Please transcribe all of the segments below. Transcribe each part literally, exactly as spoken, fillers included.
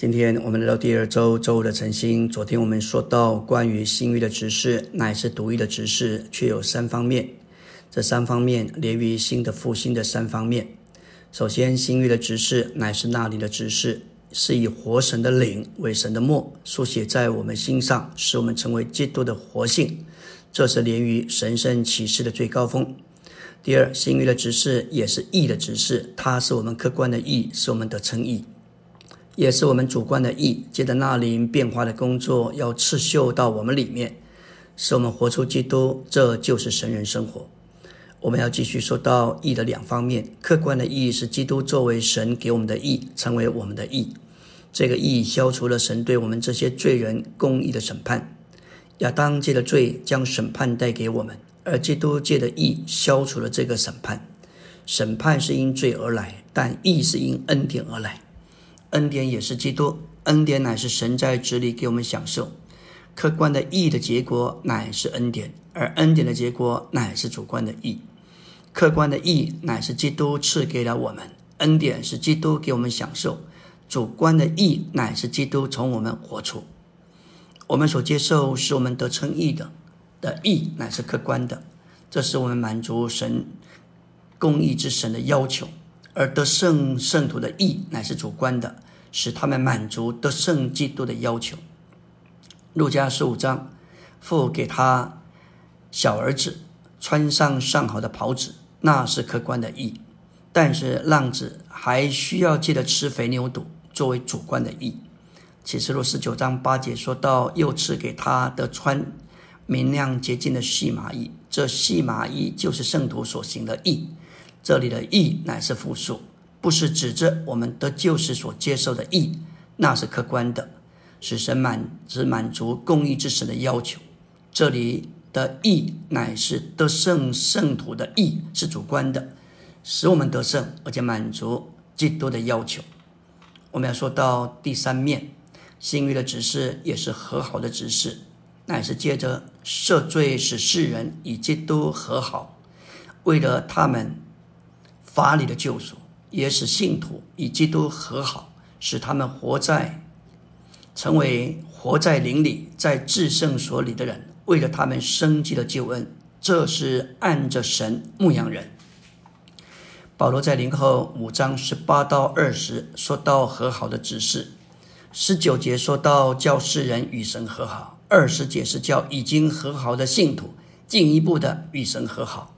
今天我们来到第二周周五的晨星。昨天我们说到关于新约的执事，那也是独一的执事，却有三方面。这三方面连于新的复兴的三方面。首先，新约的执事乃是那灵的执事，是以活神的灵为神的墨书写在我们心上，使我们成为基督的活性，这是连于神圣启示的最高峰。第二，新约的执事也是义的执事，它是我们客观的义，是我们的称义，也是我们主观的义，借着那灵变化的工作要刺绣到我们里面，使我们活出基督，这就是神人生活。我们要继续说到义的两方面，客观的义是基督作为神给我们的义，成为我们的义，这个义消除了神对我们这些罪人公义的审判，亚当借的罪将审判带给我们，而基督借的义消除了这个审判。审判是因罪而来，但义是因恩典而来。恩典也是基督，恩典乃是神在子里给我们享受。客观的义的结果乃是恩典，而恩典的结果乃是主观的义。客观的义乃是基督赐给了我们，恩典是基督给我们享受，主观的义乃是基督从我们活出。我们所接受是我们得称义的的义乃是客观的，这是我们满足神公义之神的要求，而得胜圣徒的义乃是主观的，使他们满足得胜基督的要求。路加十五章，父给他小儿子穿上上好的袍子，那是客观的义，但是浪子还需要记得吃肥牛肚，作为主观的义。启示录十九章八节说到，又赐给他的穿明亮洁净的细麻衣，这细麻衣就是圣徒所行的义。这里的义乃是复数，不是指着我们得救时所接受的义，那是客观的，使神满只满足公义之神的要求。这里的义乃是得胜圣徒的义，是主观的，使我们得胜，而且满足基督的要求。我们要说到第三面，新约的执事也是和好的执事，乃是借着赦罪使世人与基督和好，为了他们法理的救赎，也使信徒与基督和好，使他们活在成为活在灵里，在至圣所里的人，为了他们生机的救恩，这是按着神牧羊人。保罗在林后五章十八到二十说到和好的指示，十九节说到叫世人与神和好，二十节是叫已经和好的信徒进一步的与神和好。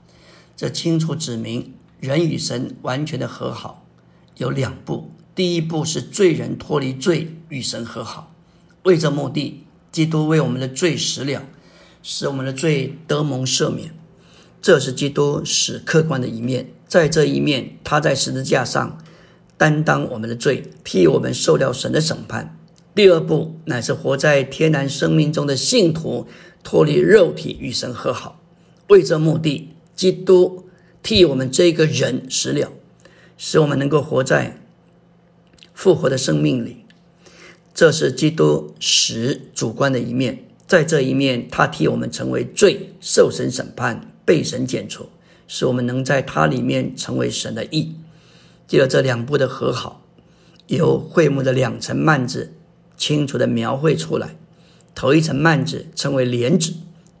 这清楚指明人与神完全的和好有两步，第一步是罪人脱离罪与神和好，为这目的基督为我们的罪死了，使我们的罪得蒙赦免，这是基督使客观的一面，在这一面他在十字架上担当我们的罪，替我们受了神的审判。第二步乃是活在天然生命中的信徒脱离肉体与神和好，为这目的基督替我们这个人死了，使我们能够活在复活的生命里，这是基督使主观的一面，在这一面他替我们成为罪，受神审判，被神剪除，使我们能在他里面成为神的义。借着这两步的和好，由会幕的两层幔子清楚地描绘出来，头一层幔子称为帘子，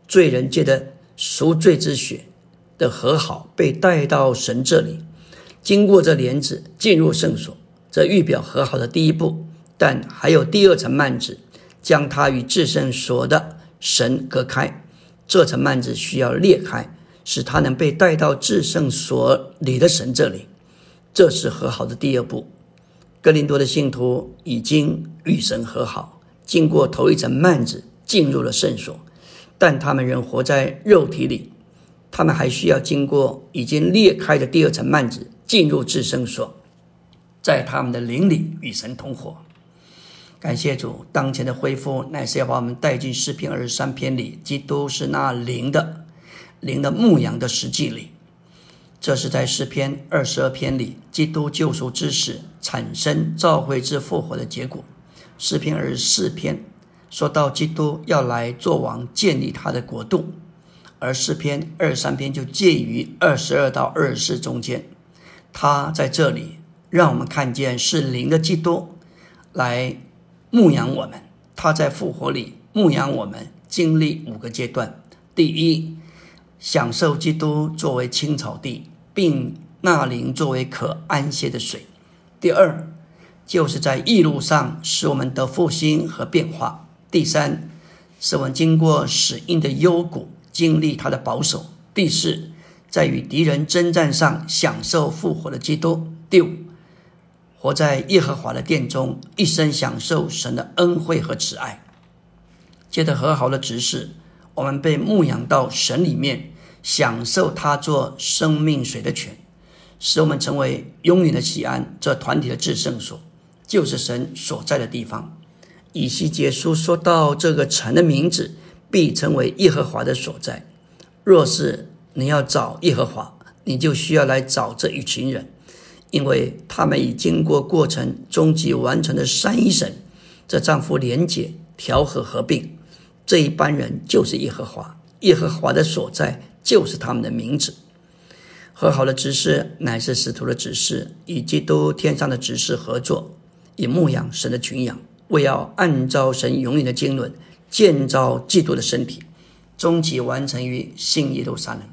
罪人借着赎罪之血的和好被带到神这里，经过这帘子进入圣所，这预表和好的第一步，但还有第二层幔子将它与至圣所的神隔开，这层幔子需要裂开，使它能被带到至圣所里的神这里，这是和好的第二步。哥林多的信徒已经与神和好，经过头一层幔子进入了圣所，但他们仍活在肉体里，他们还需要经过已经裂开的第二层幔子进入至圣所，在他们的灵里与神同活。感谢主，当前的恢复乃是要把我们带进诗篇二十三篇里，基督是那灵的灵的牧羊的实际里，这是在诗篇二十二篇里基督救赎之死产生召会之复活的结果。诗篇二十四篇说到基督要来做王，建立他的国度，而诗篇二十三篇就介于二十二到二十四中间，他在这里让我们看见是灵的基督来牧养我们。他在复活里牧养我们，经历五个阶段。第一，享受基督作为青草地，并纳灵作为可安歇的水。第二，就是在义路上使我们得复兴和变化。第三，使我们经过死荫的幽谷，经历他的保守。第四，在与敌人征战上享受复活的基督。第五，活在耶和华的殿中，一生享受神的恩惠和慈爱。接着和好的指示，我们被牧养到神里面，享受他做生命水的泉，使我们成为永远的西安这团体的至圣所，就是神所在的地方。以西结书说到，这个城的名字必成为耶和华的所在。若是你要找耶和华，你就需要来找这一群人，因为他们已经过过程终极完成的三一神这丈夫连结调和合并，这一般人就是耶和华，耶和华的所在就是他们的名字。和好的执事乃是使徒的执事，与基督天上的执事合作，以牧养神的群羊，为要按照神永远的经纶建造基督的身体，终极完成于新耶路撒冷。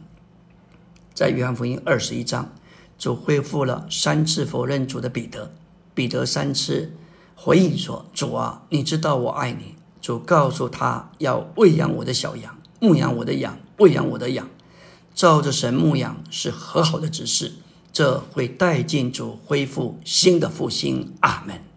在约翰福音二十一章，主恢复了三次否认主的彼得。彼得三次回应说：“主啊，你知道我爱你。”主告诉他要喂养我的小羊，牧养我的羊，喂养我的羊。照着神牧养是和好的指示，这会带进主恢复新的复兴。阿们。